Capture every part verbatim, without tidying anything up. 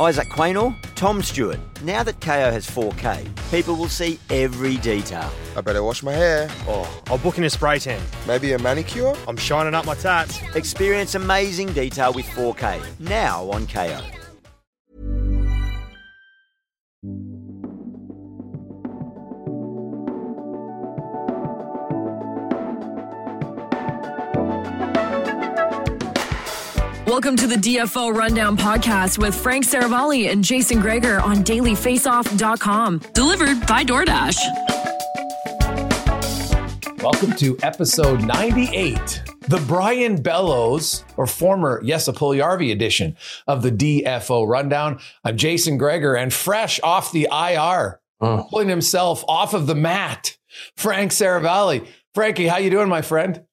Isaac Quaynor, Tom Stewart. Now that K O has four K, people will see every detail. I better wash my hair. Oh, I'll book in a spray tan. Maybe a manicure? I'm shining up my tats. Experience amazing detail with four K, now on K O. Welcome to the D F O Rundown podcast with Frank Seravalli and Jason Greger on daily face off dot com. Delivered by DoorDash. Welcome to episode ninety-eight, the Brian Bellows, or former Jesse Puljujarvi edition of the D F O Rundown. I'm Jason Greger, and fresh off the I R, mm. pulling himself off of the mat, Frank Seravalli. Frankie, how you doing, my friend?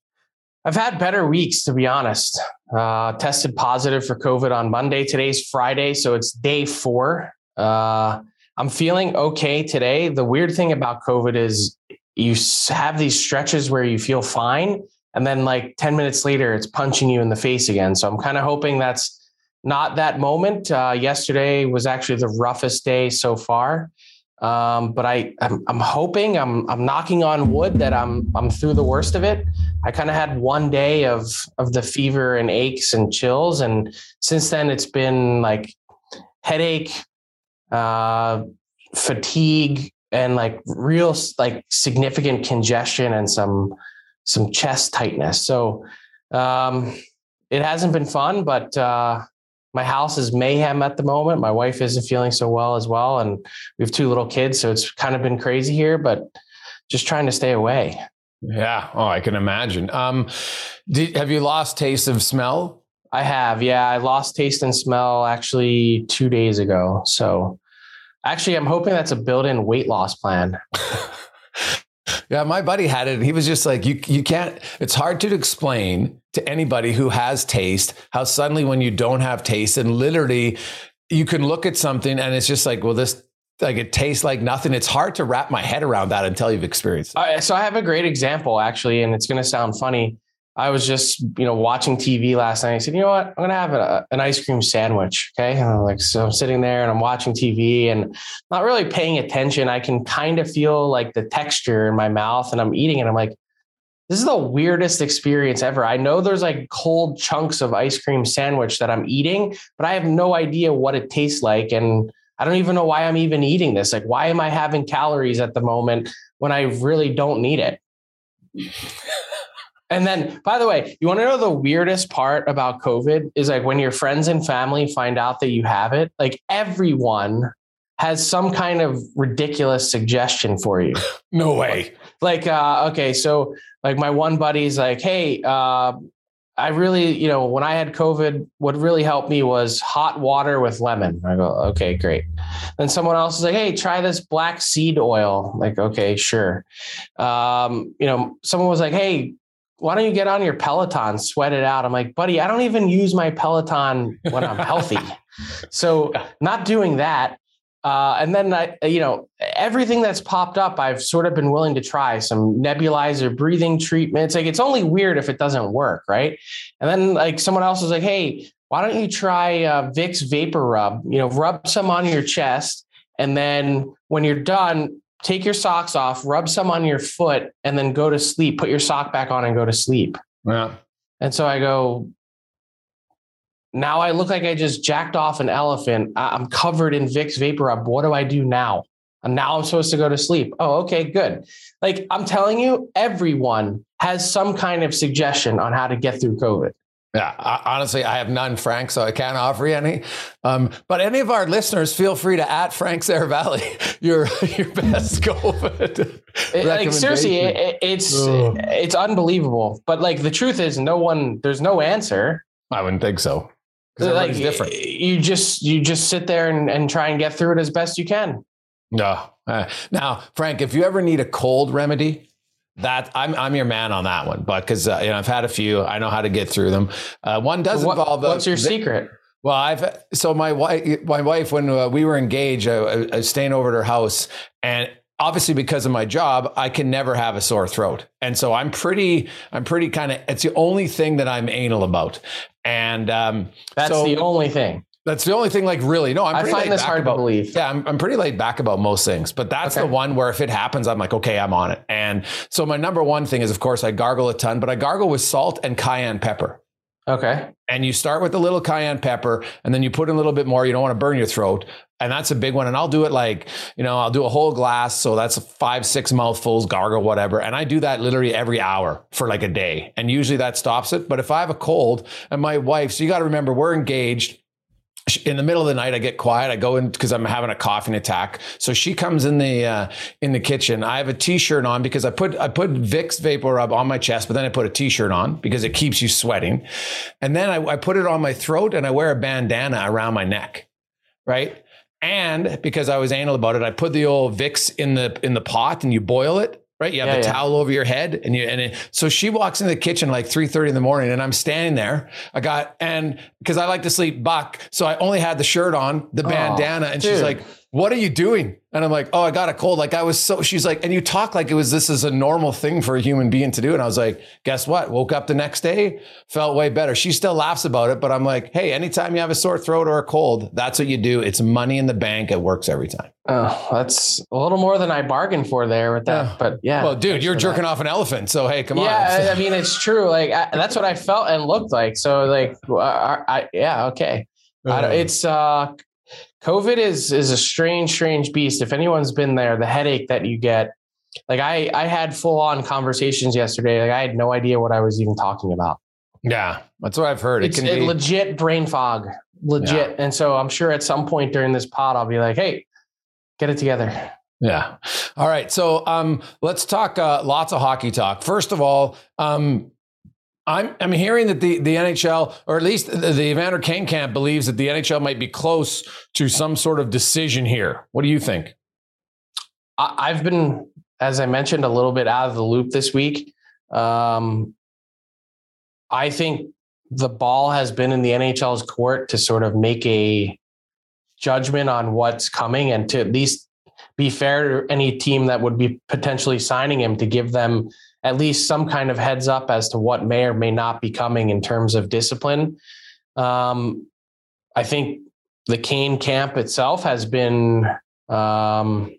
I've had better weeks, to be honest. Uh, tested positive for COVID on Monday. Today's Friday, so it's day four. Uh, I'm feeling okay today. The weird thing about COVID is you have these stretches where you feel fine, and then like ten minutes later, it's punching you in the face again. So I'm kind of hoping that's not that moment. Uh, yesterday was actually the roughest day so far. Um, but I, I'm, I'm hoping I'm, I'm knocking on wood that I'm, I'm through the worst of it. I kind of had one day of, of the fever and aches and chills. And since then it's been like headache, uh, fatigue, and like real, like significant congestion and some, some chest tightness. So, um, it hasn't been fun, but, uh, my house is mayhem at the moment. My wife isn't feeling so well as well. And we have two little kids, so it's kind of been crazy here, but just trying to stay away. Yeah. Oh, I can imagine. Um, did, have you lost taste of smell? I have. Yeah. I lost taste and smell actually two days ago. So actually I'm hoping that's a built-in weight loss plan. Yeah. My buddy had it. And he was just like, you, you can't, it's hard to explain to anybody who has taste, how suddenly when you don't have taste and literally you can look at something and it's just like, well, this, like it tastes like nothing. It's hard to wrap my head around that until you've experienced it. Right, so I have a great example actually, and it's going to sound funny. I was just, you know, watching T V last night. I said, you know what, I'm going to have a, an ice cream sandwich. Okay. And I'm like, so I'm sitting there and I'm watching T V and not really paying attention. I can kind of feel like the texture in my mouth and I'm eating it. I'm like, this is the weirdest experience ever. I know there's like cold chunks of ice cream sandwich that I'm eating, but I have no idea what it tastes like. And I don't even know why I'm even eating this. Like, why am I having calories at the moment when I really don't need it? And then, by the way, you want to know the weirdest part about COVID is like when your friends and family find out that you have it, like everyone has some kind of ridiculous suggestion for you. No way. Like, uh, okay. So like my one buddy's like, hey, uh, I really, you know, when I had COVID, what really helped me was hot water with lemon. I go, okay, great. Then someone else is like, hey, try this black seed oil. Like, okay, sure. Um, you know, someone was like, hey, why don't you get on your Peloton, sweat it out? I'm like, buddy, I don't even use my Peloton when I'm healthy. So not doing that. Uh, and then, I, you know, everything that's popped up, I've sort of been willing to try some nebulizer breathing treatments. Like, it's only weird if it doesn't work. Right. And then like someone else was like, hey, why don't you try uh, Vicks VapoRub, you know, rub some on your chest. And then when you're done, take your socks off, rub some on your foot and then go to sleep, put your sock back on and go to sleep. Yeah. And so I go, now I look like I just jacked off an elephant. I'm covered in Vicks VapoRub. What do I do now? And now I'm supposed to go to sleep. Oh, okay, good. Like I'm telling you, everyone has some kind of suggestion on how to get through COVID. Yeah, I, honestly, I have none, Frank, so I can't offer you any. Um, but any of our listeners, feel free to at Frank Seravalli your your best COVID. It, like seriously, it, it's Ugh. it's unbelievable. But like the truth is, no one, there's no answer. I wouldn't think so. Like, different. You just you just sit there and, and try and get through it as best you can. No. Uh, now, Frank, if you ever need a cold remedy, that I'm I'm your man on that one. But because uh, you know I've had a few, I know how to get through them. Uh, one does what, involve. What's a, your secret? Well, I've so my wife, my wife, when uh, we were engaged, I, I was staying over at her house, and obviously because of my job, I can never have a sore throat, and so I'm pretty I'm pretty kind of. It's the only thing that I'm anal about. And um, that's so, the only thing. That's the only thing, like, really, no, I'm I find this hard about, to believe. Yeah, I'm, I'm pretty laid back about most things, but that's okay. The one where if it happens, I'm like, okay, I'm on it. And so my number one thing is, of course, I gargle a ton, but I gargle with salt and cayenne pepper. Okay. And you start with a little cayenne pepper and then you put in a little bit more. You don't want to burn your throat. And that's a big one. And I'll do it like, you know, I'll do a whole glass. So that's five, six mouthfuls, gargle, whatever. And I do that literally every hour for like a day. And usually that stops it. But if I have a cold and my wife, so you got to remember, we're engaged. In the middle of the night, I get quiet. I go in because I'm having a coughing attack. So she comes in the uh, in the kitchen. I have a T-shirt on because I put I put Vicks VapoRub on my chest, but then I put a T-shirt on because it keeps you sweating. And then I, I put it on my throat and I wear a bandana around my neck, right? And because I was anal about it, I put the old Vicks in the in the pot and you boil it. Right. You have yeah, the yeah. towel over your head and you and it, so she walks into the kitchen like three thirty in the morning and I'm standing there. I got and because I like to sleep buck. So I only had the shirt on, the bandana. Oh, and dude. She's like, what are you doing? And I'm like, oh, I got a cold. Like I was so she's like, and you talk like it was this is a normal thing for a human being to do. And I was like, guess what? Woke up the next day, felt way better. She still laughs about it. But I'm like, hey, anytime you have a sore throat or a cold, that's what you do. It's money in the bank. It works every time. Oh, that's a little more than I bargained for there with that. Yeah. But yeah. Well, dude, you're jerking that. off an elephant. So, hey, come yeah, on. Yeah, I mean, it's true. Like, I, that's what I felt and looked like. So like, I, I, yeah, okay. Mm-hmm. I don't, it's uh, COVID is, is a strange, strange beast. If anyone's been there, the headache that you get, like I, I had full on conversations yesterday. Like I had no idea what I was even talking about. Yeah. That's what I've heard. It's it can it be legit brain fog, legit. Yeah. And so I'm sure at some point during this pod, I'll be like, hey, get it together. Yeah. All right. So um, let's talk uh, lots of hockey talk. First of all, um, I'm I'm hearing that the, the N H L, or at least the, the Evander Kane camp, believes that the N H L might be close to some sort of decision here. What do you think? I've been, as I mentioned, a little bit out of the loop this week. Um, I think the ball has been in the N H L's court to sort of make a judgment on what's coming and to at least be fair to any team that would be potentially signing him, to give them at least some kind of heads up as to what may or may not be coming in terms of discipline. Um, I think the Kane camp itself has been um,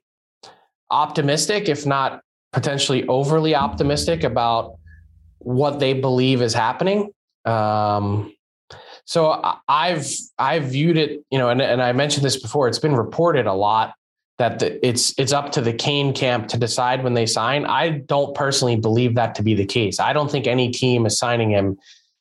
optimistic, if not potentially overly optimistic about what they believe is happening. Um, So I've, I've viewed it, you know, and, and I mentioned this before, it's been reported a lot that the, it's, it's up to the Kane camp to decide when they sign. I don't personally believe that to be the case. I don't think any team is signing him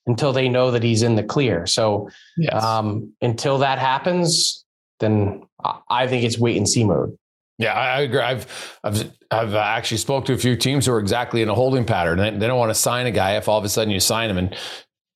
until they know that he's in the clear. So yes. um, until that happens, then I think it's wait and see mode. Yeah, I agree. I've, I've, I've actually spoke to a few teams who are exactly in a holding pattern. They, they don't want to sign a guy if all of a sudden you sign him and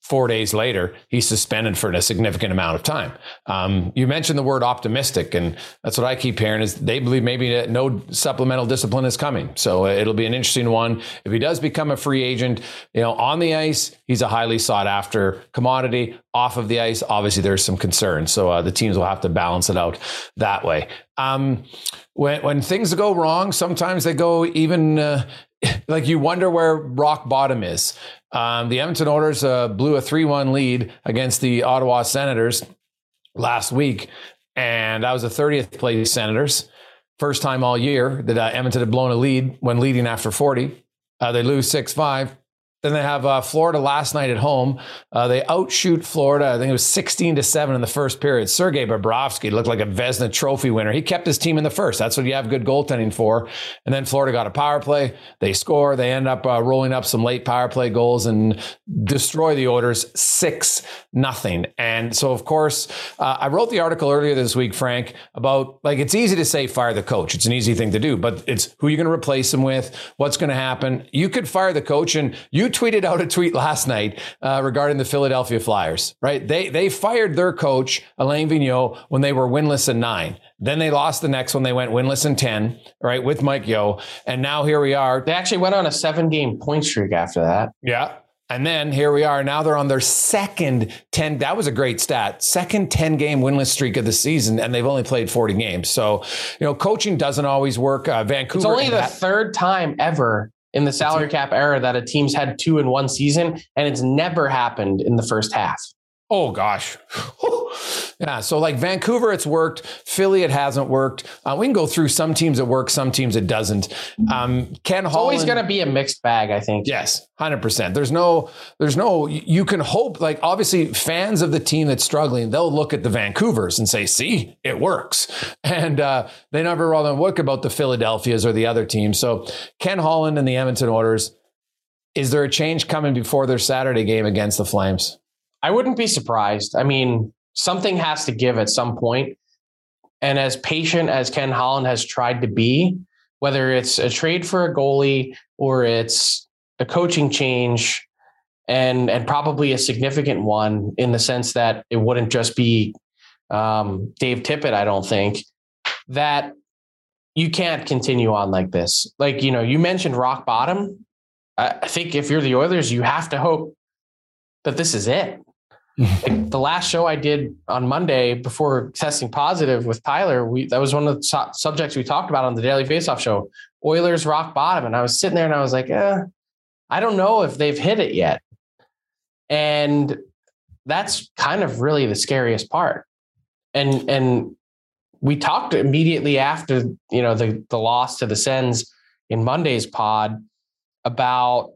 four days later, he's suspended for a significant amount of time. Um, you mentioned the word optimistic, and that's what I keep hearing is they believe maybe no supplemental discipline is coming. So it'll be an interesting one. If he does become a free agent, you know, on the ice, he's a highly sought after commodity. Off of the ice, obviously there's some concern. So uh, the teams will have to balance it out that way. Um, when, when things go wrong, sometimes they go even uh, like you wonder where rock bottom is. Um, the Edmonton Oilers uh, blew a three one lead against the Ottawa Senators last week, and that was the thirtieth place Senators. First time all year that uh, Edmonton had blown a lead when leading after forty. Uh, they lose six five. Then they have uh, Florida last night at home. Uh, they outshoot Florida. I think it was sixteen to seven in the first period. Sergei Bobrovsky looked like a Vezina Trophy winner. He kept his team in the first. That's what you have good goaltending for. And then Florida got a power play. They score. They end up uh, rolling up some late power play goals and destroy the Oilers six nothing. And so, of course, uh, I wrote the article earlier this week, Frank, about like it's easy to say fire the coach. It's an easy thing to do, but it's who you're going to replace him with. What's going to happen? You could fire the coach, and you tweeted out a tweet last night uh, regarding the Philadelphia Flyers, right? They they fired their coach, Alain Vigneault, when they were winless in nine. Then they lost the next one. They went winless in ten, right, with Mike Yeo. And now here we are. They actually went on a seven-game point streak after that. Yeah. And then here we are. Now they're on their second ten. That was a great stat. Second ten-game winless streak of the season, and they've only played forty games. So, you know, coaching doesn't always work. Uh, Vancouver. It's only the that- third time ever in the salary cap era that a team's had two in one season, and it's never happened in the first half. Oh gosh. Yeah, so like Vancouver, it's worked. Philly, it hasn't worked. Uh, we can go through some teams it works, some teams it doesn't. Um, Ken Holland, it's always going to be a mixed bag, I think. Yes, one hundred percent. There's no, there's no. You can hope, like obviously fans of the team that's struggling, they'll look at the Vancouvers and say, "See, it works," and uh, they never rather look about the Philadelphias or the other teams. So Ken Holland and the Edmonton Oilers, is there a change coming before their Saturday game against the Flames? I wouldn't be surprised. I mean, something has to give at some point. And as patient as Ken Holland has tried to be, whether it's a trade for a goalie or it's a coaching change, and and probably a significant one in the sense that it wouldn't just be um, Dave Tippett, I don't think, that you can't continue on like this. Like, you know, you mentioned rock bottom. I think if you're the Oilers, you have to hope that this is it. Like the last show I did on Monday before testing positive with Tyler, we, that was one of the su- subjects we talked about on the Daily Faceoff show, Oilers rock bottom. And I was sitting there and I was like, eh, I don't know if they've hit it yet. And that's kind of really the scariest part. And, and we talked immediately after, you know, the, the loss to the Sens in Monday's pod about,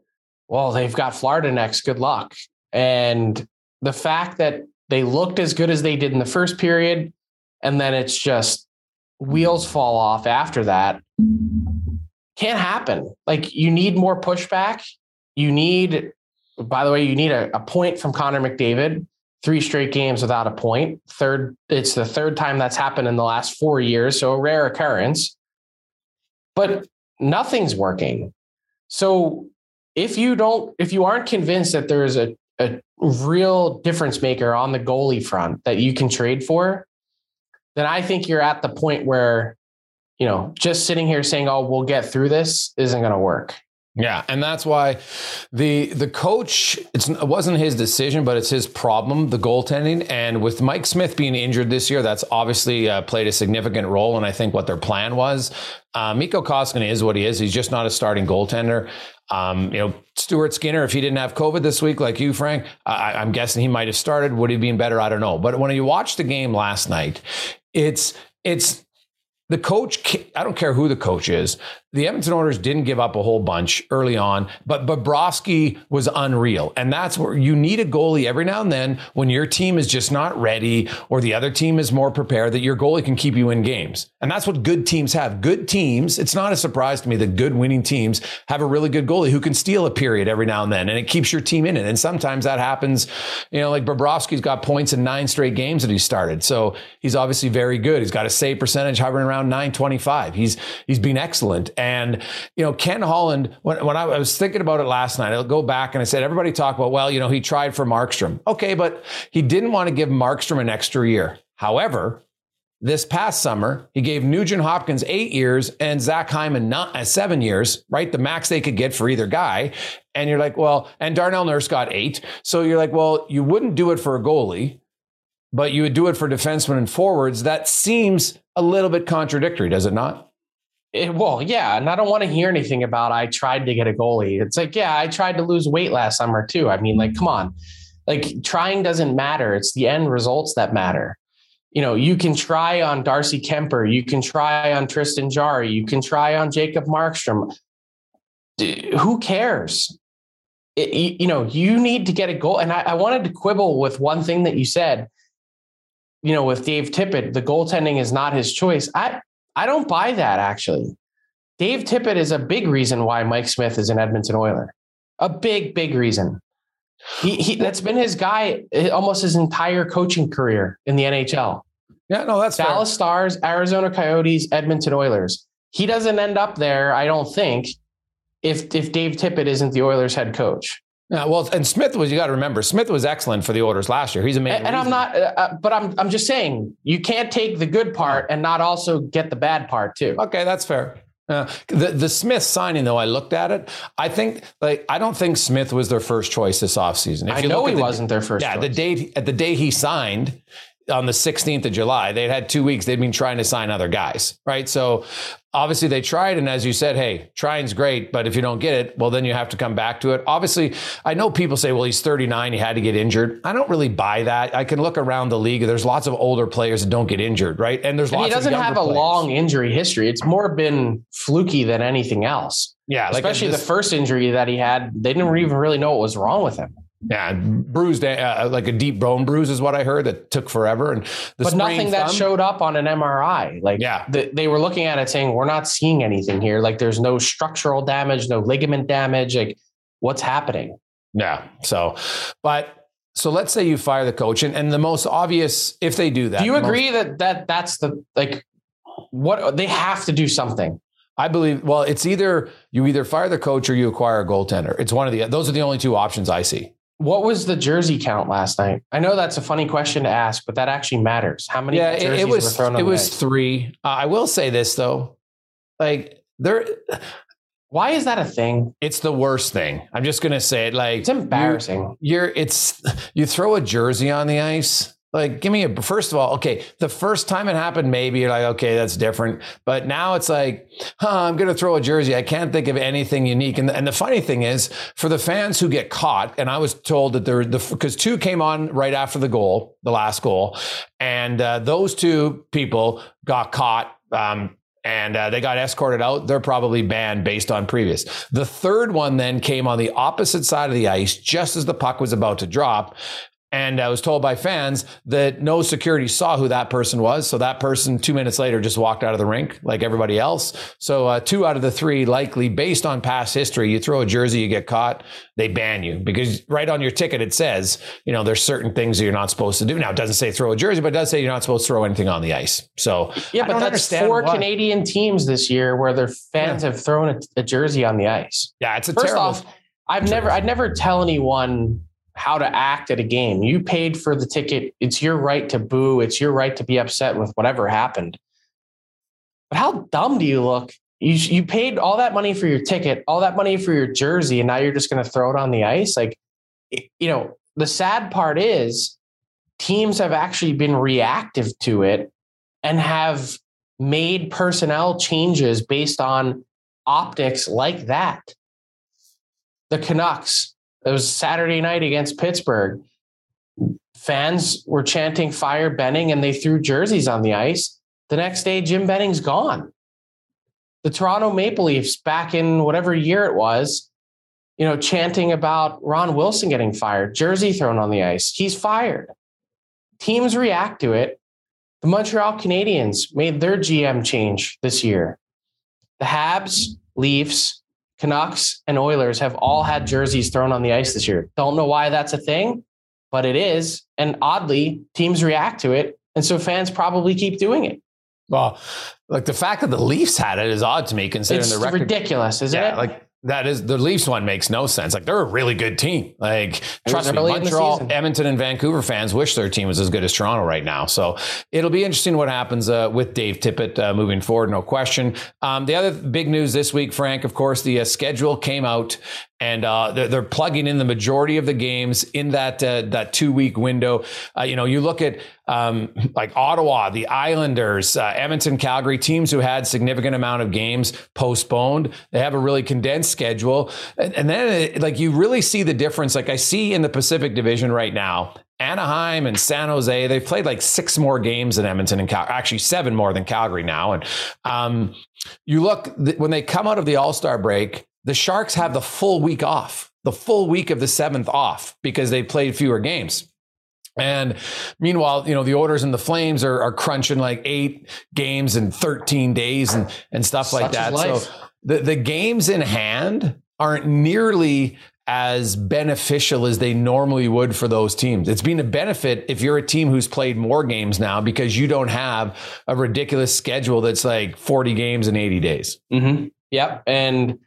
well, they've got Florida next, good luck. And the fact that they looked as good as they did in the first period, and then it's just wheels fall off after that, can't happen. Like, you need more pushback. You need, by the way, you need a, a point from Connor McDavid, three straight games without a point. Third, it's the third time that's happened in the last four years. So a rare occurrence, but nothing's working. So if you don't, if you aren't convinced that there is a, a real difference maker on the goalie front that you can trade for, then I think you're at the point where, you know, just sitting here saying, oh, we'll get through this isn't going to work. Yeah. And that's why the, the coach, it's, it wasn't his decision, but it's his problem, the goaltending. And with Mike Smith being injured this year, that's obviously uh, played a significant role. And I think what their plan was, uh, Mikko Koskinen is what he is. He's just not a starting goaltender. Um, you know, Stuart Skinner, if he didn't have COVID this week, like you, Frank, I, I'm guessing he might've started. Would he been better? I don't know. But when you watch the game last night, it's, it's, the coach, I don't care who the coach is. The Edmonton Oilers didn't give up a whole bunch early on, but Bobrovsky was unreal. And that's where you need a goalie every now and then when your team is just not ready or the other team is more prepared, that your goalie can keep you in games. And that's what good teams have. Good teams, it's not a surprise to me that good winning teams have a really good goalie who can steal a period every now and then, and it keeps your team in it. And sometimes that happens, you know, like Bobrovsky's got points in nine straight games that he started. So he's obviously very good. He's got a save percentage hovering around nine twenty-five. He's he's been excellent. And, you know, Ken Holland, when, when I was thinking about it last night, I'll go back and I said, everybody talk about, well, you know, he tried for Markstrom. Okay, but he didn't want to give Markstrom an extra year. However, this past summer, he gave Nugent Hopkins eight years and Zach Hyman not, uh, seven years, right? The max they could get for either guy. And you're like, well, and Darnell Nurse got eight. So you're like, well, you wouldn't do it for a goalie, but you would do it for defensemen and forwards. That seems a little bit contradictory, does it not? It, well, yeah, and I don't want to hear anything about I tried to get a goalie. It's like, yeah, I tried to lose weight last summer too. I mean, like, come on. Like, trying doesn't matter. It's the end results that matter. You know, you can try on Darcy Kemper. You can try on Tristan Jarry. You can try on Jacob Markstrom. D- who cares? It, you know, you need to get a goal. And I, I wanted to quibble with one thing that you said, you know, with Dave Tippett, the goaltending is not his choice. I, I don't buy that, actually. Dave Tippett is a big reason why Mike Smith is an Edmonton Oiler. A big, big reason. He, he that's been his guy almost his entire coaching career in the N H L. Yeah, no, that's Dallas fair. Stars, Arizona Coyotes, Edmonton Oilers. He doesn't end up there, I don't think, if if Dave Tippett isn't the Oilers head coach. Yeah, well, and Smith was, you got to remember, Smith was excellent for the Oilers last year. He's amazing. And I'm not, uh, but I'm I'm just saying, you can't take the good part and not also get the bad part too. Okay, that's fair. Uh, the the Smith signing, though, I looked at it. I think, like, I don't think Smith was their first choice this offseason. I know he wasn't their first choice. Yeah, the day, at the day he signed, on the sixteenth of July. They'd had two weeks. They'd been trying to sign other guys, right? So obviously they tried. And as you said, hey, trying's great, but if you don't get it, well, then you have to come back to it. Obviously, I know people say, well, he's thirty-nine. He had to get injured. I don't really buy that. I can look around the league. There's lots of older players that don't get injured, right? And there's and lots of younger players. He doesn't have a players. long injury history. It's more been fluky than anything else. Yeah. Especially like this, the first injury that he had, they didn't even really know what was wrong with him. Yeah, bruised, uh, like a deep bone bruise is what I heard that took forever. And the But nothing that thumb, showed up on an M R I. Like yeah. the, they were looking at it saying, we're not seeing anything here. Like there's no structural damage, no ligament damage. Like what's happening? Yeah. So, but so let's say you fire the coach and, and the most obvious, if they do that. Do you agree most, that, that that's the, like what they have to do something? I believe, well, it's either you either fire the coach or you acquire a goaltender. It's one of the, those are the only two options I see. What was the jersey count last night? I know that's a funny question to ask, but that actually matters. How many yeah, jerseys it, it was, were thrown on it the was ice? Three. Uh, I will say this, though. Like, there... Why is that a thing? It's the worst thing. I'm just going to say it. Like, it's embarrassing. You're, you're it's you throw a jersey on the ice. Like, give me a... First of all, okay, the first time it happened, maybe you're like, okay, that's different. But now it's like, huh, I'm going to throw a jersey. I can't think of anything unique. And the, and the funny thing is, for the fans who get caught, and I was told that there... Because the, two came on right after the goal, the last goal. And uh, those two people got caught... Um, And uh, they got escorted out. They're probably banned based on previous. The third one then came on the opposite side of the ice just as the puck was about to drop. And I was told by fans that no security saw who that person was. So that person two minutes later just walked out of the rink like everybody else. So uh, two out of the three likely based on past history, you throw a jersey, you get caught, they ban you because right on your ticket, it says, you know, there's certain things that you're not supposed to do. Now, it doesn't say throw a jersey, but it does say you're not supposed to throw anything on the ice. So yeah, but that's four why. Canadian teams this year where their fans yeah. have thrown a, a jersey on the ice. Yeah, it's a First terrible. First off, I've jersey. never I'd never tell anyone how to act at a game. You paid for the ticket. It's your right to boo. It's your right to be upset with whatever happened. But how dumb do you look? You you paid all that money for your ticket, all that money for your jersey, and now you're just going to throw it on the ice? Like, you know, the sad part is teams have actually been reactive to it and have made personnel changes based on optics like that. The Canucks, it was Saturday night against Pittsburgh. Fans were chanting fire Benning and they threw jerseys on the ice. The next day, Jim Benning's gone. The Toronto Maple Leafs back in whatever year it was, you know, chanting about Ron Wilson getting fired, jersey thrown on the ice. He's fired. Teams react to it. The Montreal Canadiens made their G M change this year. The Habs, Leafs, Canucks and Oilers have all had jerseys thrown on the ice this year. Don't know why that's a thing, but it is. And oddly, teams react to it. And so fans probably keep doing it. Well, like the fact that the Leafs had it is odd to me considering it's the record. It's ridiculous, isn't yeah, it? Like that is the Leafs one makes no sense. Like they're a really good team. Like trust me, Montreal, Edmonton and Vancouver fans wish their team was as good as Toronto right now. So it'll be interesting what happens uh, with Dave Tippett uh, moving forward. No question. Um, the other big news this week, Frank, of course, the uh, schedule came out and uh, they're, they're plugging in the majority of the games in that uh, that two week window. Uh, you know, you look at um, like Ottawa, the Islanders, uh, Edmonton, Calgary, teams who had significant amount of games postponed. They have a really condensed schedule. And then it, like you really see the difference. Like I see in the Pacific Division right now, Anaheim and San Jose, they've played like six more games than Edmonton and Cal- actually seven more than Calgary now. And um, you look th- when they come out of the All-Star break, the Sharks have the full week off, the full week of the seventh off because they played fewer games. And meanwhile, you know, the Oilers and the Flames are, are crunching like eight games in thirteen days and, and stuff Such like that. So the, the games in hand aren't nearly as beneficial as they normally would for those teams. It's been a benefit if you're a team who's played more games now because you don't have a ridiculous schedule that's like forty games in eighty days. Mm-hmm. Yep. And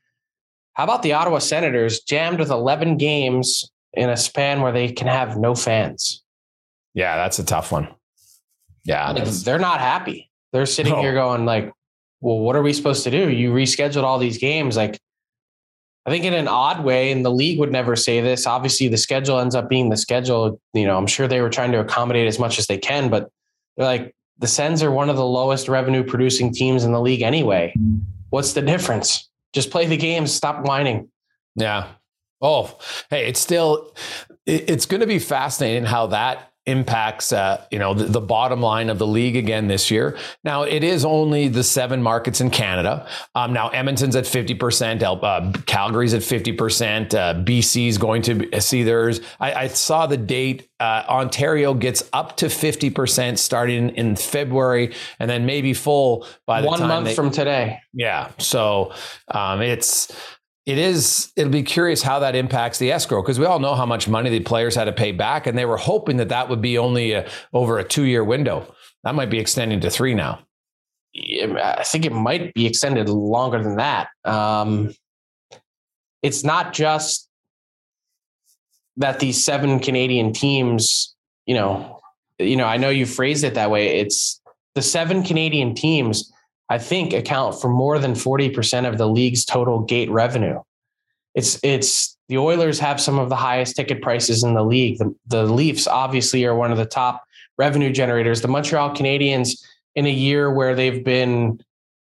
how about the Ottawa Senators jammed with eleven games in a span where they can have no fans? Yeah, that's a tough one. Yeah, like, they're not happy. They're sitting no. here going like, well, what are we supposed to do? You rescheduled all these games. Like, I think in an odd way, and the league would never say this, obviously the schedule ends up being the schedule. You know, I'm sure they were trying to accommodate as much as they can, but they're like, the Sens are one of the lowest revenue producing teams in the league anyway. What's the difference? Just play the game. Stop whining. Yeah. Oh, hey, it's still, it's going to be fascinating how that impacts, uh, you know, the, the bottom line of the league again this year. Now, it is only the seven markets in Canada. Um, now, Edmonton's at fifty percent, uh, Calgary's at fifty percent, uh, B C's going to see theirs. I, I saw the date. Uh, Ontario gets up to fifty percent starting in February, and then maybe full by the one time month they, from today. Yeah. So um, it's, It is, it'll be curious how that impacts the escrow, because we all know how much money the players had to pay back, and they were hoping that that would be only a, over a two-year window. That might be extending to three now. I think it might be extended longer than that. Um, it's not just that these seven Canadian teams, you know, you know, I know you phrased it that way. It's the seven Canadian teams, I think, account for more than forty percent of the league's total gate revenue. It's it's the Oilers have some of the highest ticket prices in the league. The, the Leafs obviously are one of the top revenue generators. The Montreal Canadiens, in a year where they've been,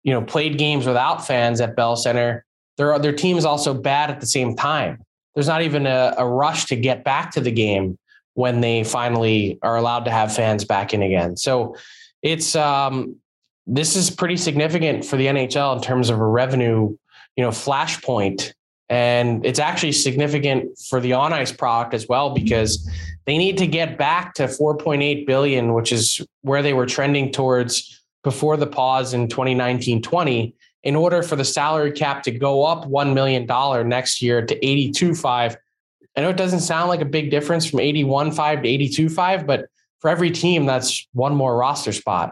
you know, played games without fans at Bell Center, their their team's also bad at the same time. There's not even a, a rush to get back to the game when they finally are allowed to have fans back in again. So it's um. This is pretty significant for the N H L in terms of a revenue, you know, flashpoint. And it's actually significant for the on-ice product as well, because they need to get back to four point eight billion, which is where they were trending towards before the pause in twenty nineteen twenty, in order for the salary cap to go up one million dollars next year to eighty-two point five. I know it doesn't sound like a big difference from eighty-one point five to eighty-two point five, but for every team, that's one more roster spot.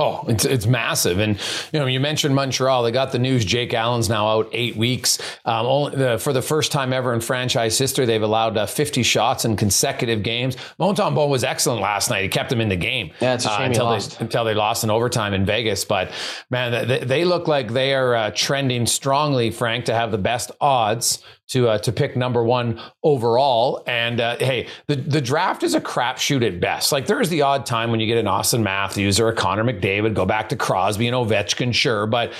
Oh, it's it's massive. And, you know, you mentioned Montreal. They got the news. Jake Allen's now out eight weeks. Um, only the, for the first time ever in franchise history, they've allowed uh, fifty shots in consecutive games. Montembeau was excellent last night. He kept them in the game. Yeah, it's a shame uh, until, they, until they lost in overtime in Vegas. But, man, they, they look like they are uh, trending strongly, Frank, to have the best odds to uh, to pick number one overall. And uh, hey, the, the draft is a crapshoot at best. Like, there's the odd time when you get an Austin Matthews or a Connor McDavid, go back to Crosby and Ovechkin, sure, but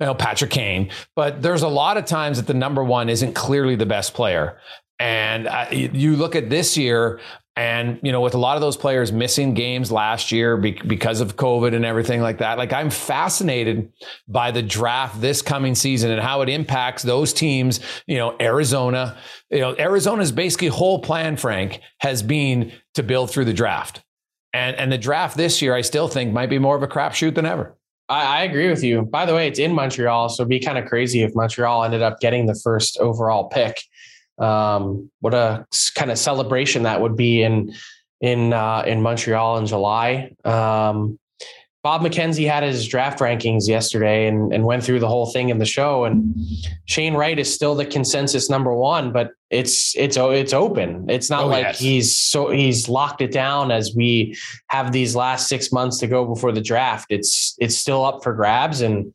you know, Patrick Kane. But there's a lot of times that the number one isn't clearly the best player. And uh, you look at this year, and, you know, with a lot of those players missing games last year be- because of COVID and everything like that, like, I'm fascinated by the draft this coming season and how it impacts those teams. You know, Arizona, you know, Arizona's basically whole plan, Frank, has been to build through the draft. And and the draft this year, I still think, might be more of a crapshoot than ever. I, I agree with you. By the way, it's in Montreal, so it'd be kind of crazy if Montreal ended up getting the first overall pick. Um, what a kind of celebration that would be in, in, uh, in Montreal in July. Um, Bob McKenzie had his draft rankings yesterday and, and went through the whole thing in the show, and Shane Wright is still the consensus number one, but it's, it's, it's open. It's not oh, like yes. he's so he's locked it down as we have these last six months to go before the draft. It's, it's still up for grabs, and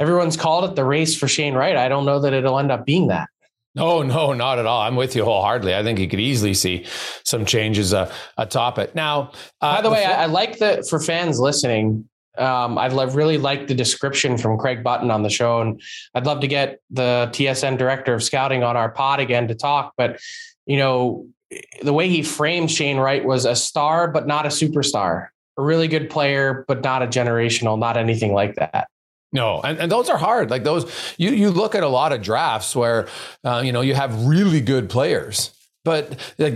everyone's called it the race for Shane Wright. I don't know that it'll end up being that. No, no, not at all. I'm with you wholeheartedly. I think you could easily see some changes uh, atop it. Now, uh, by the way, before- I, I like the, for fans listening, um, I love, really like the description from Craig Button on the show, and I'd love to get the T S N director of scouting on our pod again to talk. But, you know, the way he framed Shane Wright was a star, but not a superstar, a really good player, but not a generational, not anything like that. No. And, and those are hard. Like those, you, you look at a lot of drafts where, uh, you know, you have really good players, but like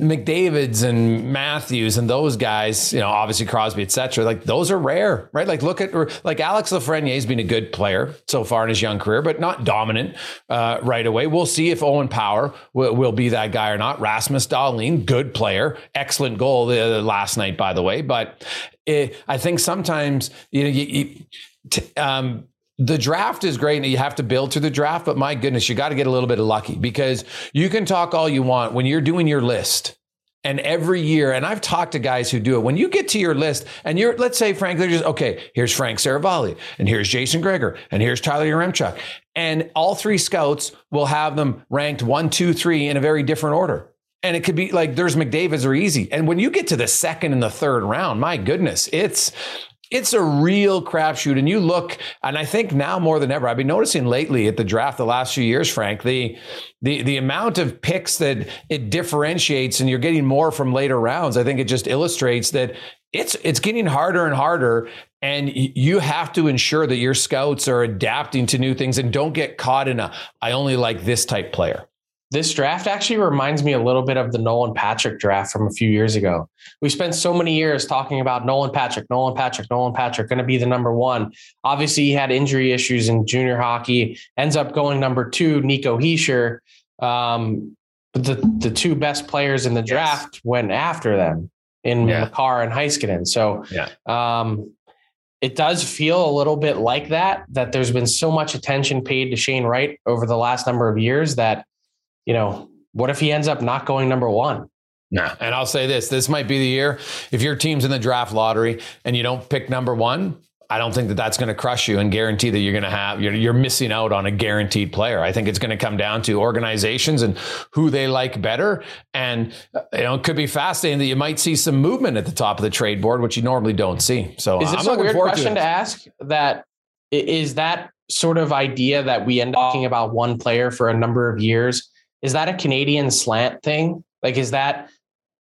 McDavid's and Matthews and those guys, you know, obviously Crosby, et cetera, like those are rare, right? Like look at like Alex Lafreniere has been a good player so far in his young career, but not dominant uh, right away. We'll see if Owen Power will, will be that guy or not. Rasmus Dahlin, good player, excellent goal the, the last night, by the way. But it, I think sometimes, you know, you, you Um, the draft is great and you have to build through the draft, but my goodness, you got to get a little bit of lucky, because you can talk all you want when you're doing your list. And every year, and I've talked to guys who do it, when you get to your list and you're, let's say, Frank, they're just, okay, here's Frank Seravalli, and here's Jason Gregor, and here's Tyler Yaremchuk. and all three scouts will have them ranked one, two, three in a very different order. And it could be like, there's McDavid's are easy. And when you get to the second and the third round, my goodness, it's, it's a real crapshoot. And you look, and I think now more than ever, I've been noticing lately at the draft the last few years, Frank, the the the amount of picks that it differentiates and you're getting more from later rounds. I think it just illustrates that it's it's getting harder and harder. And you have to ensure that your scouts are adapting to new things and don't get caught in a, I only like this type player. This draft actually reminds me a little bit of the Nolan Patrick draft from a few years ago. We spent so many years talking about Nolan Patrick, Nolan Patrick, Nolan Patrick, going to be the number one. Obviously, he had injury issues in junior hockey, ends up going number two, Nico Hischier. Um, but the, the two best players in the draft yes. went after them in yeah. Makar and Heiskanen. So yeah. um, it does feel a little bit like that, that there's been so much attention paid to Shane Wright over the last number of years that, you know, what if he ends up not going number one? No. And I'll say this, this might be the year if your team's in the draft lottery and you don't pick number one, I don't think that that's going to crush you and guarantee that you're going to have, you're, you're missing out on a guaranteed player. I think it's going to come down to organizations and who they like better. And, you know, it could be fascinating that you might see some movement at the top of the trade board, which you normally don't see. So is this I'm a weird question to, to ask that is that sort of idea that we end up talking about one player for a number of years? Is that a Canadian slant thing? Like, is that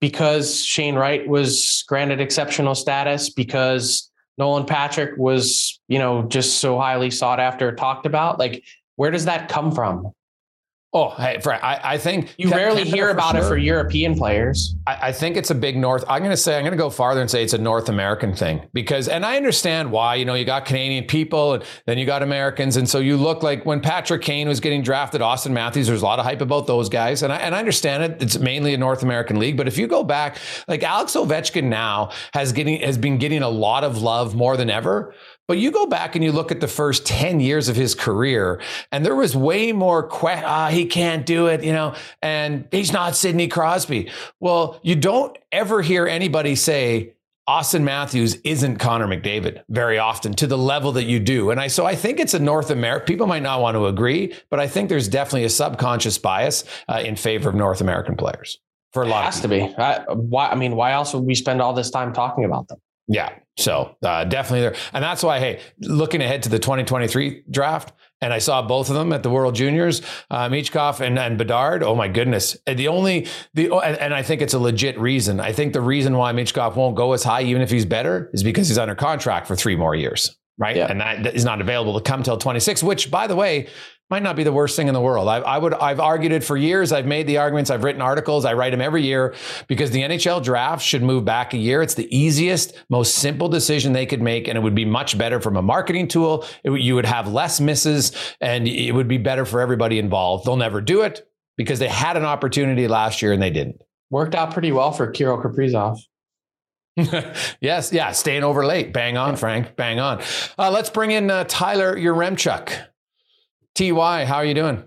because Shane Wright was granted exceptional status because Nolan Patrick was, you know, just so highly sought after, talked about? Like, where does that come from? Oh, hey, Frank, I, I think you rarely hear about it for European players. I, I think it's a big North. I'm going to say I'm going to go farther and say it's a North American thing because and I understand why, you know, you got Canadian people and then you got Americans. And so you look like when Patrick Kane was getting drafted, Austin Matthews, there's a lot of hype about those guys. And I, and I understand it. It's mainly a North American league. But if you go back, like Alex Ovechkin now has getting has been getting a lot of love more than ever. But you go back and you look at the first ten years of his career and there was way more, que- ah, he can't do it, you know, and he's not Sidney Crosby. Well, you don't ever hear anybody say Austin Matthews isn't Connor McDavid very often to the level that you do. And I, so I think it's a North America. People might not want to agree, but I think there's definitely a subconscious bias uh, in favor of North American players for a lot. It has of to be. I, why, I mean, why else would we spend all this time talking about them? Yeah. So uh, definitely there. And that's why, hey, looking ahead to the twenty twenty-three draft, and I saw both of them at the World Juniors, uh, Michkov and, and Bedard. Oh, my goodness. And the only the and, and I think it's a legit reason. I think the reason why Michkov won't go as high, even if he's better, is because he's under contract for three more years. Right. Yeah. And that is not available to come till twenty-six, which, by the way, might not be the worst thing in the world. I, I would I've argued it for years. I've made the arguments. I've written articles. I write them every year because the N H L draft should move back a year. It's the easiest, most simple decision they could make. And it would be much better from a marketing tool. It, you would have less misses and it would be better for everybody involved. They'll never do it because they had an opportunity last year and they didn't. Worked out pretty well for Kirill Kaprizov. Yes. Yeah. Staying over late. Bang on, Frank. Bang on. Uh, let's bring in uh, Tyler Yaremchuk. T Y, how are you doing?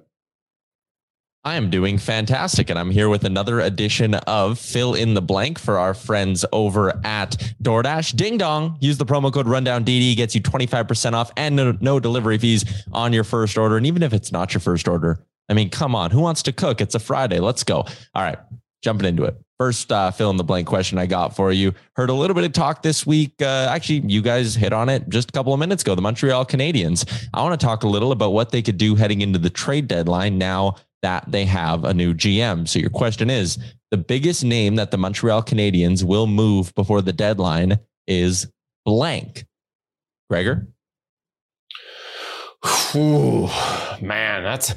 I am doing fantastic, and I'm here with another edition of Fill in the Blank for our friends over at DoorDash. Ding dong. Use the promo code RundownDD. Gets you twenty-five percent off and no, no delivery fees on your first order. And even if it's not your first order, I mean, come on. Who wants to cook? It's a Friday. Let's go. All right. Jumping into it. First uh, fill in the blank question I got for you. Heard a little bit of talk this week. Uh, actually, you guys hit on it just a couple of minutes ago. The Montreal Canadiens. I want to talk a little about what they could do heading into the trade deadline now that they have a new G M. So your question is, the biggest name that the Montreal Canadiens will move before the deadline is blank. Gregor? Ooh, man, that's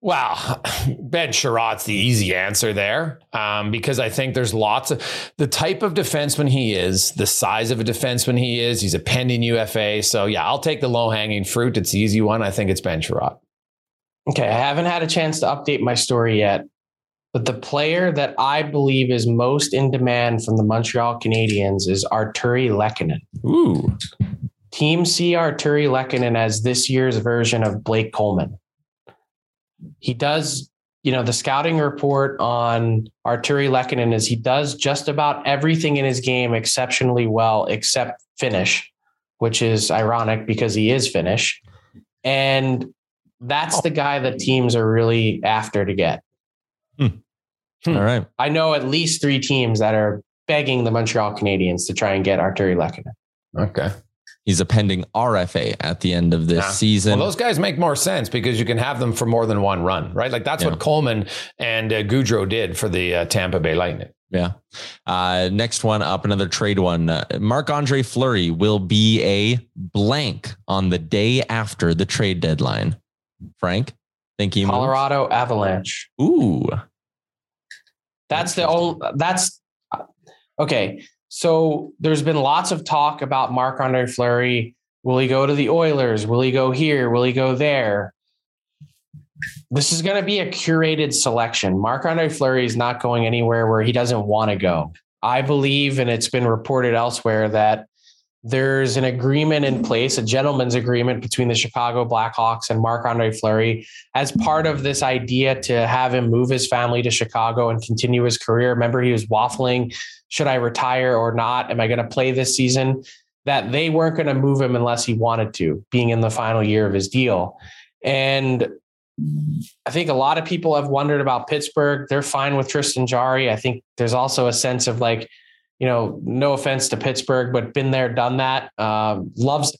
wow. Ben Sherrod's the easy answer there um, because I think there's lots of the type of defenseman he is, the size of a defenseman he is. He's a pending U F A. So, yeah, I'll take the low hanging fruit. It's the easy one. I think it's Ben Sherrod. OK, I haven't had a chance to update my story yet, but the player that I believe is most in demand from the Montreal Canadiens is Artturi Lehkonen. Ooh. Team see Artturi Lehkonen as this year's version of Blake Coleman. He does, you know, the scouting report on Artturi Lehkonen is he does just about everything in his game exceptionally well, except Finnish, which is ironic because he is Finnish. And that's the guy that teams are really after to get. Hmm. Hmm. All right. I know at least three teams that are begging the Montreal Canadiens to try and get Artturi Lehkonen. Okay. He's a pending R F A at the end of this yeah. season. Well, those guys make more sense because you can have them for more than one run, right? Like that's yeah. what Coleman and uh, Goudreau did for the uh, Tampa Bay Lightning. Yeah. Uh, next one up, another trade one. Uh, Marc-Andre Fleury will be a blank on the day after the trade deadline. Frank, think he Colorado moves? Avalanche. Ooh. That's the old, that's okay. So there's been lots of talk about Marc-Andre Fleury. Will he go to the Oilers? Will he go here? Will he go there? This is going to be a curated selection. Marc-Andre Fleury is not going anywhere where he doesn't want to go. I believe, and it's been reported elsewhere, that there's an agreement in place, a gentleman's agreement between the Chicago Blackhawks and Marc-Andre Fleury as part of this idea to have him move his family to Chicago and continue his career. Remember, he was waffling. Should I retire or not? Am I going to play this season? That they weren't going to move him unless he wanted to, being in the final year of his deal. And I think a lot of people have wondered about Pittsburgh. They're fine with Tristan Jarry. I think there's also a sense of like, you know, no offense to Pittsburgh, but been there, done that. Um, loves,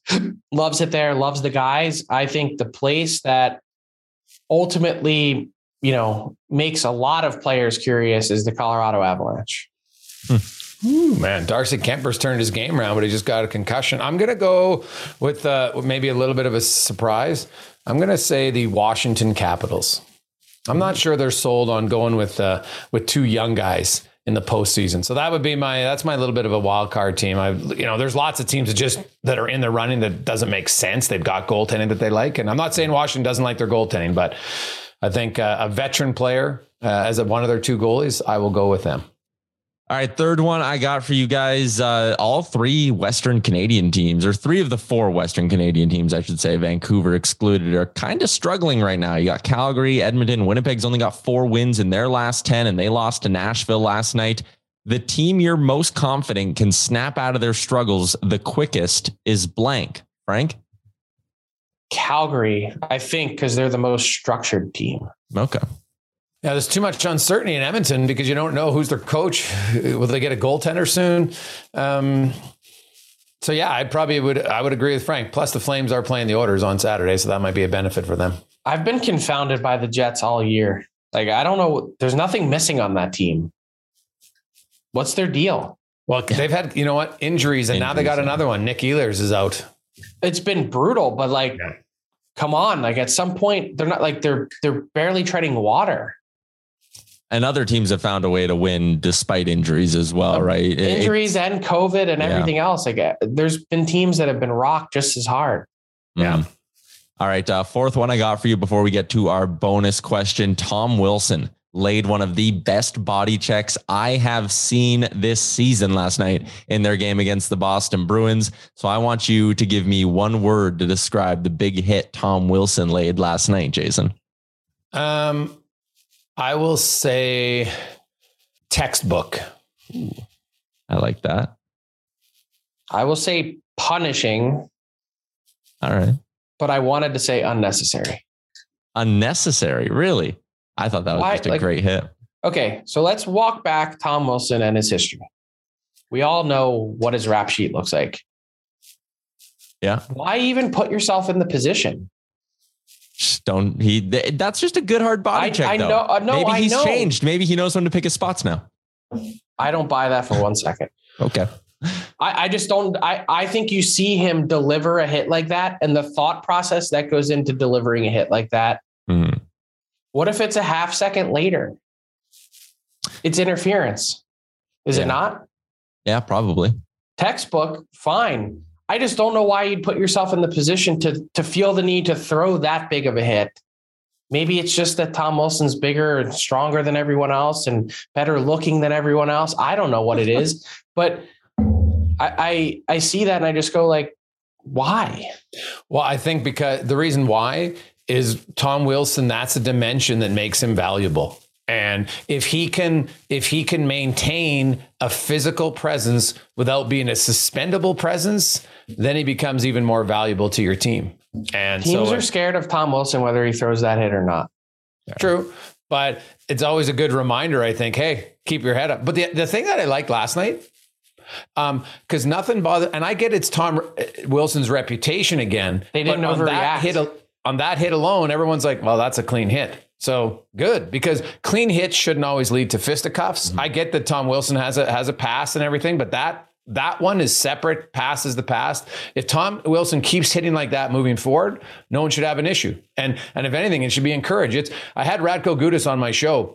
loves it there, loves the guys. I think the place that ultimately, you know, makes a lot of players curious is the Colorado Avalanche. Hmm. Ooh, man, Darcy Kemper's turned his game around, but he just got a concussion. I'm going to go with uh, maybe a little bit of a surprise. I'm going to say the Washington Capitals. I'm not sure they're sold on going with uh, with two young guys in the postseason. So that would be my, that's my little bit of a wild card team. I, you know, there's lots of teams that just, that are in the running that doesn't make sense. They've got goaltending that they like. And I'm not saying Washington doesn't like their goaltending, but I think uh, a veteran player uh, as a, one of their two goalies, I will go with them. All right, third one I got for you guys. Uh, all three Western Canadian teams, or three of the four Western Canadian teams, I should say, Vancouver excluded, are kind of struggling right now. You got Calgary, Edmonton, Winnipeg's only got four wins in their last ten, and they lost to Nashville last night. The team you're most confident can snap out of their struggles the quickest is blank. Frank? Calgary, I think, because they're the most structured team. Okay. Yeah, there's too much uncertainty in Edmonton because you don't know who's their coach. Will they get a goaltender soon? Um, so, yeah, I probably would. I would agree with Frank. Plus, the Flames are playing the Oilers on Saturday, so that might be a benefit for them. I've been confounded by the Jets all year. Like, I don't know. There's nothing missing on that team. What's their deal? Well, they've had, you know what, injuries, and injuries, now they got another one. Nick Ehlers is out. It's been brutal, but like, yeah. come on. Like, at some point, they're not like they're they're barely treading water. And other teams have found a way to win despite injuries as well, right? Injuries it, and COVID and yeah. everything else. Like, there's been teams that have been rocked just as hard. Yeah. Mm. All right. Uh, fourth one I got for you before we get to our bonus question. Tom Wilson laid one of the best body checks I have seen this season last night in their game against the Boston Bruins. So I want you to give me one word to describe the big hit Tom Wilson laid last night, Jason. Um. I will say textbook. Ooh, I like that. I will say punishing. All right. But I wanted to say unnecessary. Unnecessary, really? I thought that was Why, just a like, great hit. Okay, so let's walk back Tom Wilson and his history. We all know what his rap sheet looks like. Yeah. Why even put yourself in the position? Just don't he? That's just a good hard body I, check. I though. know. Uh, no, Maybe I he's know. changed. Maybe he knows when to pick his spots now. I don't buy that for one second. Okay. I, I just don't. I, I think you see him deliver a hit like that, and the thought process that goes into delivering a hit like that. Mm. What if it's a half second later? It's interference. Is yeah. it not? Yeah, probably. Textbook. Fine. I just don't know why you'd put yourself in the position to to feel the need to throw that big of a hit. Maybe it's just that Tom Wilson's bigger and stronger than everyone else and better looking than everyone else. I don't know what it is, but I, I I see that and I just go like, why? Well, I think because the reason why is Tom Wilson, that's a dimension that makes him valuable. And if he can, if he can maintain a physical presence without being a suspendable presence, then he becomes even more valuable to your team. And teams so, are scared of Tom Wilson, whether he throws that hit or not. Yeah. True. But it's always a good reminder, I think, hey, keep your head up. But the, the thing that I liked last night, um, because nothing bothered, and I get it's Tom Wilson's reputation again. They didn't overreact. On that, hit, on that hit alone, everyone's like, well, that's a clean hit. So good, because clean hits shouldn't always lead to fisticuffs. Mm-hmm. I get that Tom Wilson has a has a pass and everything, but that that one is separate. Pass is the pass. If Tom Wilson keeps hitting like that moving forward, no one should have an issue. And and if anything, it should be encouraged. It's I had Radko Gudas on my show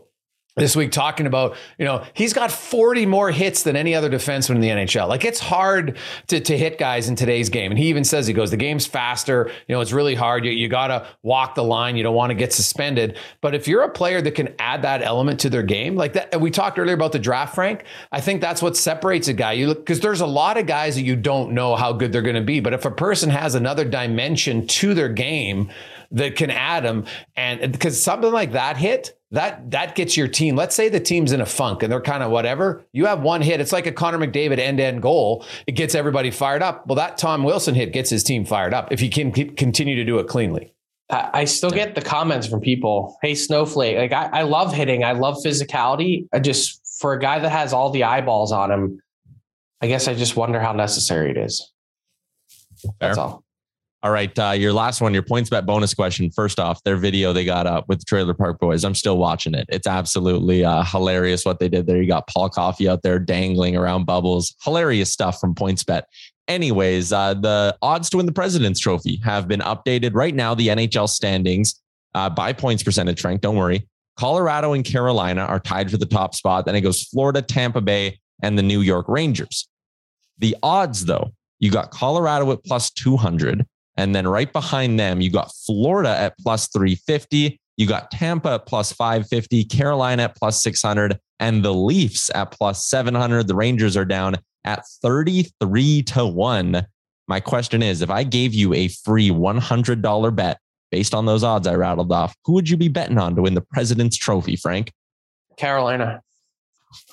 this week talking about, you know, he's got forty more hits than any other defenseman in the N H L. Like, it's hard to, to hit guys in today's game. And he even says, he goes, the game's faster. You know, it's really hard. You, you got to walk the line. You don't want to get suspended. But if you're a player that can add that element to their game, like that, we talked earlier about the draft, Frank, I think that's what separates a guy. You look, because there's a lot of guys that you don't know how good they're going to be. But if a person has another dimension to their game that can add them, and because something like that hit, That that gets your team. Let's say the team's in a funk and they're kind of whatever. You have one hit. It's like a Connor McDavid end-to-end goal. It gets everybody fired up. Well, that Tom Wilson hit gets his team fired up if he can keep, continue to do it cleanly. I still get the comments from people. Hey, Snowflake, like I, I love hitting. I love physicality. I just, for a guy that has all the eyeballs on him, I guess I just wonder how necessary it is. Fair. That's all. All right, uh, your last one, your PointsBet bonus question. First off, their video they got up with the Trailer Park Boys. I'm still watching it. It's absolutely uh, hilarious what they did there. You got Paul Coffey out there dangling around bubbles. Hilarious stuff from PointsBet. Anyways, uh, the odds to win the President's Trophy have been updated. Right now, the N H L standings uh, by points percentage, Frank, don't worry. Colorado and Carolina are tied for the top spot. Then it goes Florida, Tampa Bay, and the New York Rangers. The odds, though, you got Colorado at plus two hundred. And then right behind them, you got Florida at plus three fifty. You got Tampa at plus five fifty, Carolina at plus six hundred, and the Leafs at plus seven hundred. The Rangers are down at thirty-three to one. My question is, if I gave you a free one hundred dollars bet based on those odds I rattled off, who would you be betting on to win the President's Trophy, Frank? Carolina.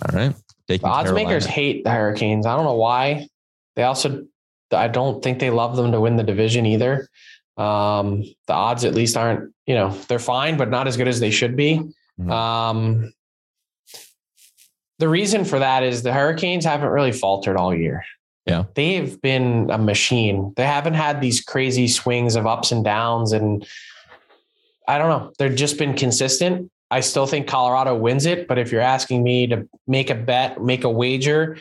All right. Taking the odds makers hate the Hurricanes. I don't know why. They also... I don't think they love them to win the division either. Um, the odds at least aren't, you know, they're fine, but not as good as they should be. Mm-hmm. Um, the reason for that is the Hurricanes haven't really faltered all year. Yeah. They've been a machine. They haven't had these crazy swings of ups and downs. And I don't know, they've just been consistent. I still think Colorado wins it, but if you're asking me to make a bet, make a wager,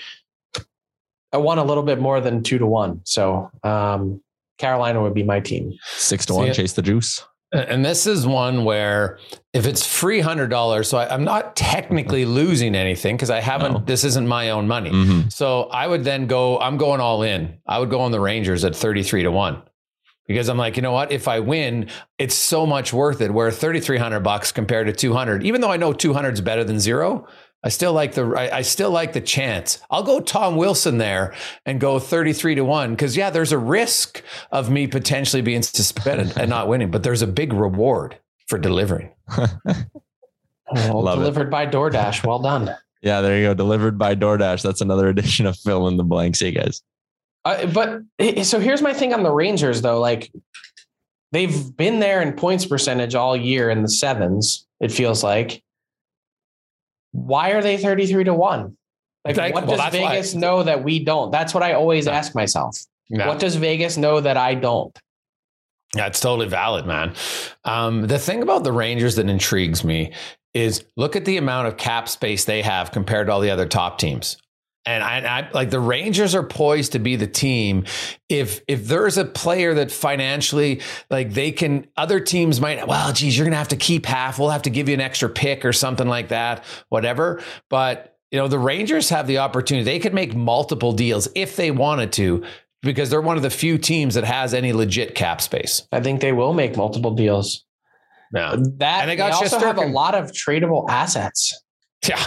I won a little bit more than two to one. So um, Carolina would be my team. Six to See one, it? Chase the juice. And this is one where if it's free one hundred dollars, so I, I'm not technically losing anything because I haven't, no. This isn't my own money. Mm-hmm. So I would then go, I'm going all in. I would go on the Rangers at thirty-three to one. Because I'm like, you know what? If I win, it's so much worth it. Where thirty-three hundred bucks compared to two hundred, even though I know two hundred is better than zero, I still like the I, I still like the chance. I'll go Tom Wilson there and go thirty-three to one because, yeah, there's a risk of me potentially being suspended and not winning, but there's a big reward for delivering. well, delivered it. by DoorDash. Well done. Yeah, there you go. Delivered by DoorDash. That's another edition of Fill in the Blank. See you guys. Uh, but so here's my thing on the Rangers, though. Like, they've been there in points percentage all year in the sevens, it feels like. Why are they thirty-three to one? Like, like what well, does Vegas why. know that we don't? That's what I always yeah. ask myself. Yeah. What does Vegas know that I don't? Yeah, it's totally valid, man. Um, the thing about the Rangers that intrigues me is look at the amount of cap space they have compared to all the other top teams. And I, I like the Rangers are poised to be the team. If if there's a player that financially like they can, other teams might, well, geez, you're going to have to keep half. We'll have to give you an extra pick or something like that, whatever. But, you know, the Rangers have the opportunity. They could make multiple deals if they wanted to, because they're one of the few teams that has any legit cap space. I think they will make multiple deals. No, that and they, got they also have a lot of tradable assets. Yeah.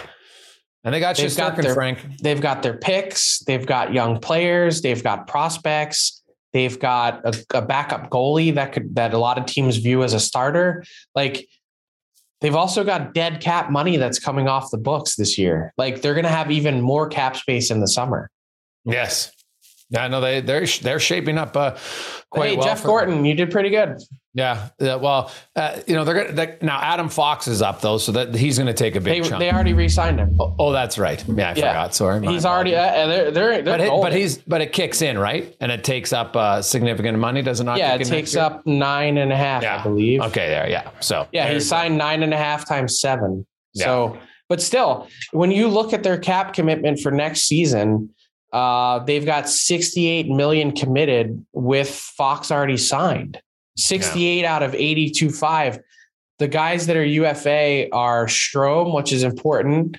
And they got you, Frank. They've got their picks. They've got young players. They've got prospects. They've got a, a backup goalie that could that a lot of teams view as a starter. Like they've also got dead cap money that's coming off the books this year. Like they're going to have even more cap space in the summer. Yes. Yeah, no, they they're they're shaping up uh, quite hey, well. Jeff Gorton, them. You did pretty good. Yeah, yeah well, uh, you know they're gonna now. Adam Fox is up though, so that he's going to take a big they, chunk. They already re-signed him. Oh, oh that's right. Yeah, I yeah. forgot. Sorry, he's already. Uh, they're they're, they're but, it, but he's but it kicks in right, and it takes up uh, significant money, does it not? Yeah, kick it in takes up nine and a half, yeah. I believe. Okay, there, yeah. So yeah, he signed nine and a half times seven. Yeah. So, but still, when you look at their cap commitment for next season. Uh, they've got sixty-eight million committed with Fox already signed. sixty-eight yeah. out of eighty-two point five. The guys that are U F A are Strome, which is important.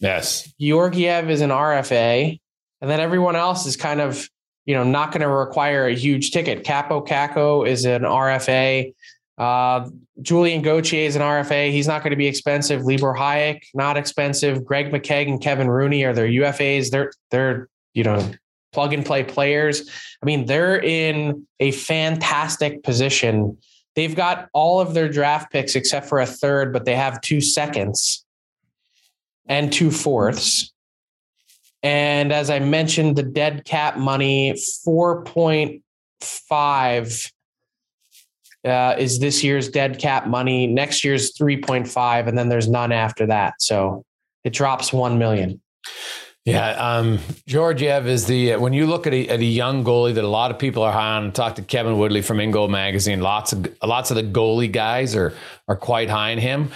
Yes. Georgiev is an R F A. And then everyone else is kind of, you know, not going to require a huge ticket. Capo Caco is an R F A. Uh, Julian Gauthier is an R F A. He's not going to be expensive. Libor Hayek, not expensive. Greg McKegg and Kevin Rooney are their U F As. They're, they're, you know, plug and play players. I mean, they're in a fantastic position. They've got all of their draft picks except for a third, but they have two seconds and two fourths. And as I mentioned, the dead cap money, four point five Uh, is this year's dead cap money, next year's three point five, and then there's none after that. So it drops one million dollars. Yeah. Um, Georgiev is the, when you look at a, at a young goalie that a lot of people are high on, talk to Kevin Woodley from Ingo Magazine, lots of, lots of the goalie guys are, are quite high on him.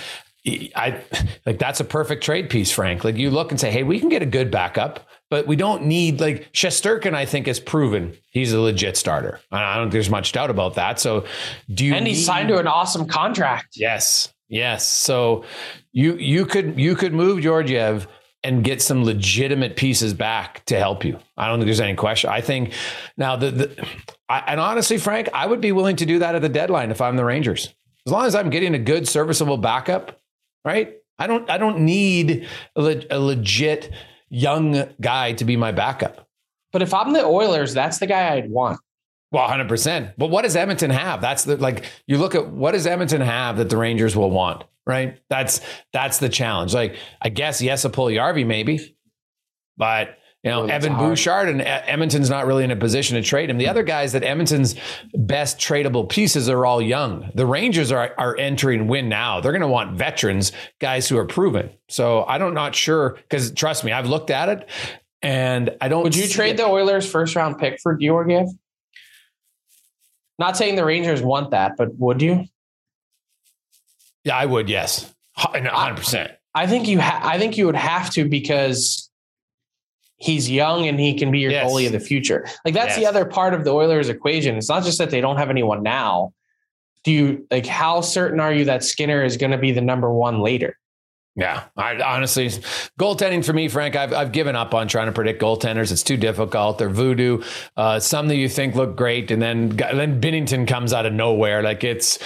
I like, that's a perfect trade piece, Frank. Like you look and say, hey, we can get a good backup. But we don't need like Shesterkin, I think, has proven he's a legit starter. I don't think there's much doubt about that. So do you And he's need... signed to an awesome contract. Yes. Yes. So you you could you could move Georgiev and get some legitimate pieces back to help you. I don't think there's any question. I think now the, the I, and honestly, Frank, I would be willing to do that at the deadline if I'm the Rangers. As long as I'm getting a good serviceable backup, right? I don't I don't need a, le- a legit young guy to be my backup. But if I'm the Oilers, that's the guy I'd want. Well, one hundred percent. But what does Edmonton have? That's the, like, you look at what does Edmonton have that the Rangers will want, right? That's, that's the challenge. Like, I guess, yes, a Puljujarvi maybe, but you know, well, Evan hard. Bouchard and Edmonton's not really in a position to trade him. The other guys that Edmonton's best tradable pieces are all young. The Rangers are are entering win now. They're going to want veterans, guys who are proven. So I don't not sure because trust me, I've looked at it and I don't. Would you trade it. the Oilers first round pick for Georgiev? Not saying the Rangers want that, but would you? Yeah, I would. Yes, one hundred percent. I, I think you. Ha- I think you would have to because. He's young and he can be your yes. goalie of the future. Like that's yes. the other part of the Oilers equation. It's not just that they don't have anyone now. Do you like, how certain are you that Skinner is going to be the number one later? Yeah, I honestly, goaltending for me, Frank, I've I've given up on trying to predict goaltenders. It's too difficult. They're voodoo. Uh, some that you think look great. And then, then Binnington comes out of nowhere. Like it's,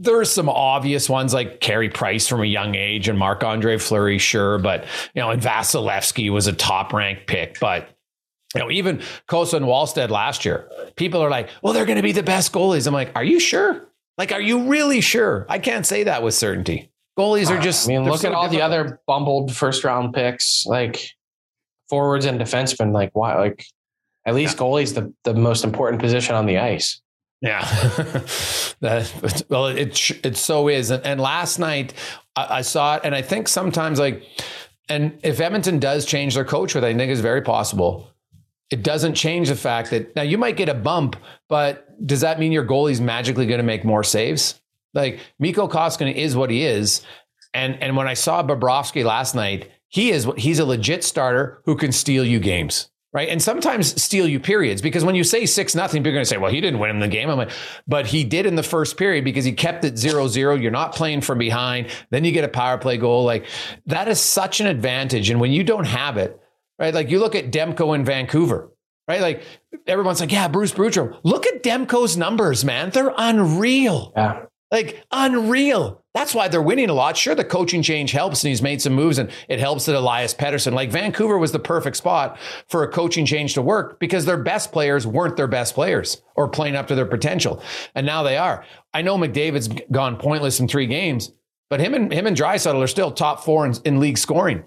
there are some obvious ones like Carey Price from a young age and Marc-Andre Fleury, sure. But, you know, and Vasilevsky was a top ranked pick. But, you know, even Kosa and Wallstead last year, people are like, well, they're going to be the best goalies. I'm like, are you sure? Like, are you really sure? I can't say that with certainty. Goalies are just. I mean, look so at all different. The other bumbled first round picks, like forwards and defensemen. Like, why? Like, at least yeah. goalie's the, the most important position on the ice. Yeah, that, well, it it so is. And, and last night I, I saw it, and I think sometimes like, and if Edmonton does change their coach, which I think is very possible, it doesn't change the fact that now you might get a bump, but does that mean your goalie's magically going to make more saves? Like Mikko Koskinen is what he is, and and when I saw Bobrovsky last night, he is he's a legit starter who can steal you games. Right. And sometimes steal you periods, because when you say six nothing, people are going to say, well, he didn't win him the game. I'm like, but he did in the first period because he kept it zero zero. You're not playing from behind. Then you get a power play goal. Like that is such an advantage. And when you don't have it, right, like you look at Demko in Vancouver, right? Like everyone's like, yeah, Bruce Boudreau. Look at Demko's numbers, man. They're unreal. Yeah. Like unreal. That's why they're winning a lot. Sure, the coaching change helps, and he's made some moves, and it helps that Elias Pettersson. Like Vancouver was the perfect spot for a coaching change to work because their best players weren't their best players or playing up to their potential, and now they are. I know McDavid's gone pointless in three games, but him and him and Draisaitl are still top four in, in league scoring.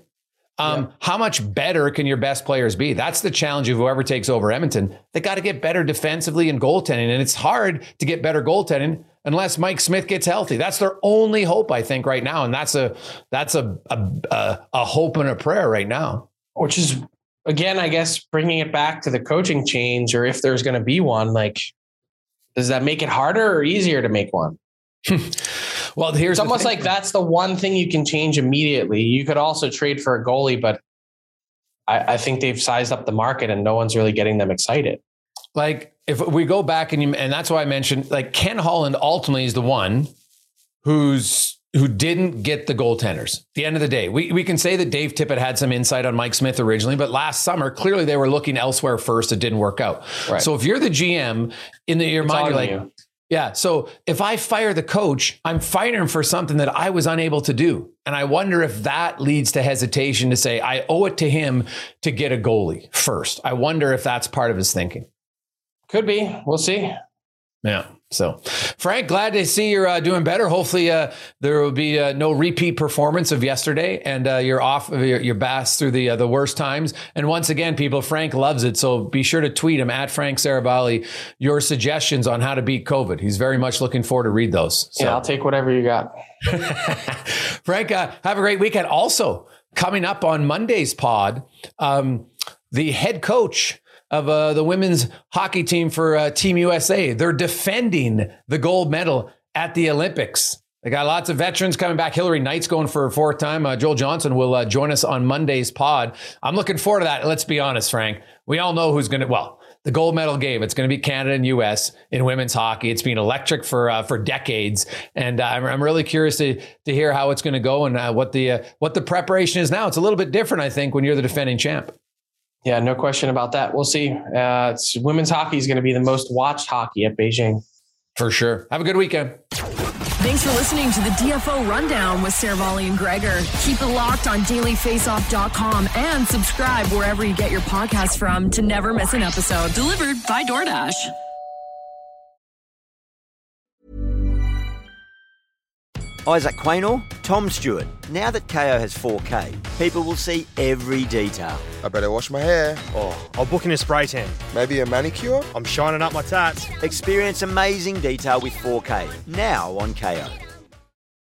Um, yeah. How much better can your best players be? That's the challenge of whoever takes over Edmonton. They got to get better defensively and goaltending, and it's hard to get better goaltending unless Mike Smith gets healthy. That's their only hope, I think, right now, and that's a that's a a, a, a hope and a prayer right now. Which is, again, I guess, bringing it back to the coaching change, or if there's going to be one, like, does that make it harder or easier to make one? Well, here's it's almost like that's the one thing you can change immediately. You could also trade for a goalie, but I, I think they've sized up the market and no one's really getting them excited. Like, if we go back and you, and that's why I mentioned, like, Ken Holland ultimately is the one who's who didn't get the goaltenders. At the end of the day, we, we can say that Dave Tippett had some insight on Mike Smith originally, but last summer, clearly they were looking elsewhere first. It didn't work out. Right. So if you're the G M in the, your it's mind, you're like, you. Yeah. So if I fire the coach, I'm firing him for something that I was unable to do. And I wonder if that leads to hesitation to say, I owe it to him to get a goalie first. I wonder if that's part of his thinking. Could be. We'll see. Yeah. So, Frank, glad to see you're uh, doing better. Hopefully uh, there will be uh, no repeat performance of yesterday, and uh, you're off your, your bass through the uh, the worst times. And once again, people, Frank loves it. So be sure to tweet him at Frank Seravalli your suggestions on how to beat COVID. He's very much looking forward to read those. So. Yeah, I'll take whatever you got. Frank, uh, have a great weekend. Also, coming up on Monday's pod, um, the head coach of uh, the women's hockey team for uh, Team U S A. They're defending the gold medal at the Olympics. They got lots of veterans coming back. Hillary Knight's going for a fourth time. Uh, Joel Johnson will uh, join us on Monday's pod. I'm looking forward to that. Let's be honest, Frank. We all know who's going to, well, the gold medal game. It's going to be Canada and U S in women's hockey. It's been electric for uh, for decades, and uh, I'm, I'm really curious to to hear how it's going to go and uh, what the uh, what the preparation is now. It's a little bit different, I think, when you're the defending champ. Yeah, no question about that. We'll see. Uh, it's, women's hockey is going to be the most watched hockey at Beijing. For sure. Have a good weekend. Thanks for listening to the D F O Rundown with Seravalli and Gregor. Keep it locked on daily face off dot com and subscribe wherever you get your podcasts from to never miss an episode. Delivered by DoorDash. Isaac Quaynor, Tom Stewart. Now that K O has four K, people will see every detail. I better wash my hair. Oh, I'll book in a spray tan. Maybe a manicure? I'm shining up my tats. Experience amazing detail with four K, now on K O.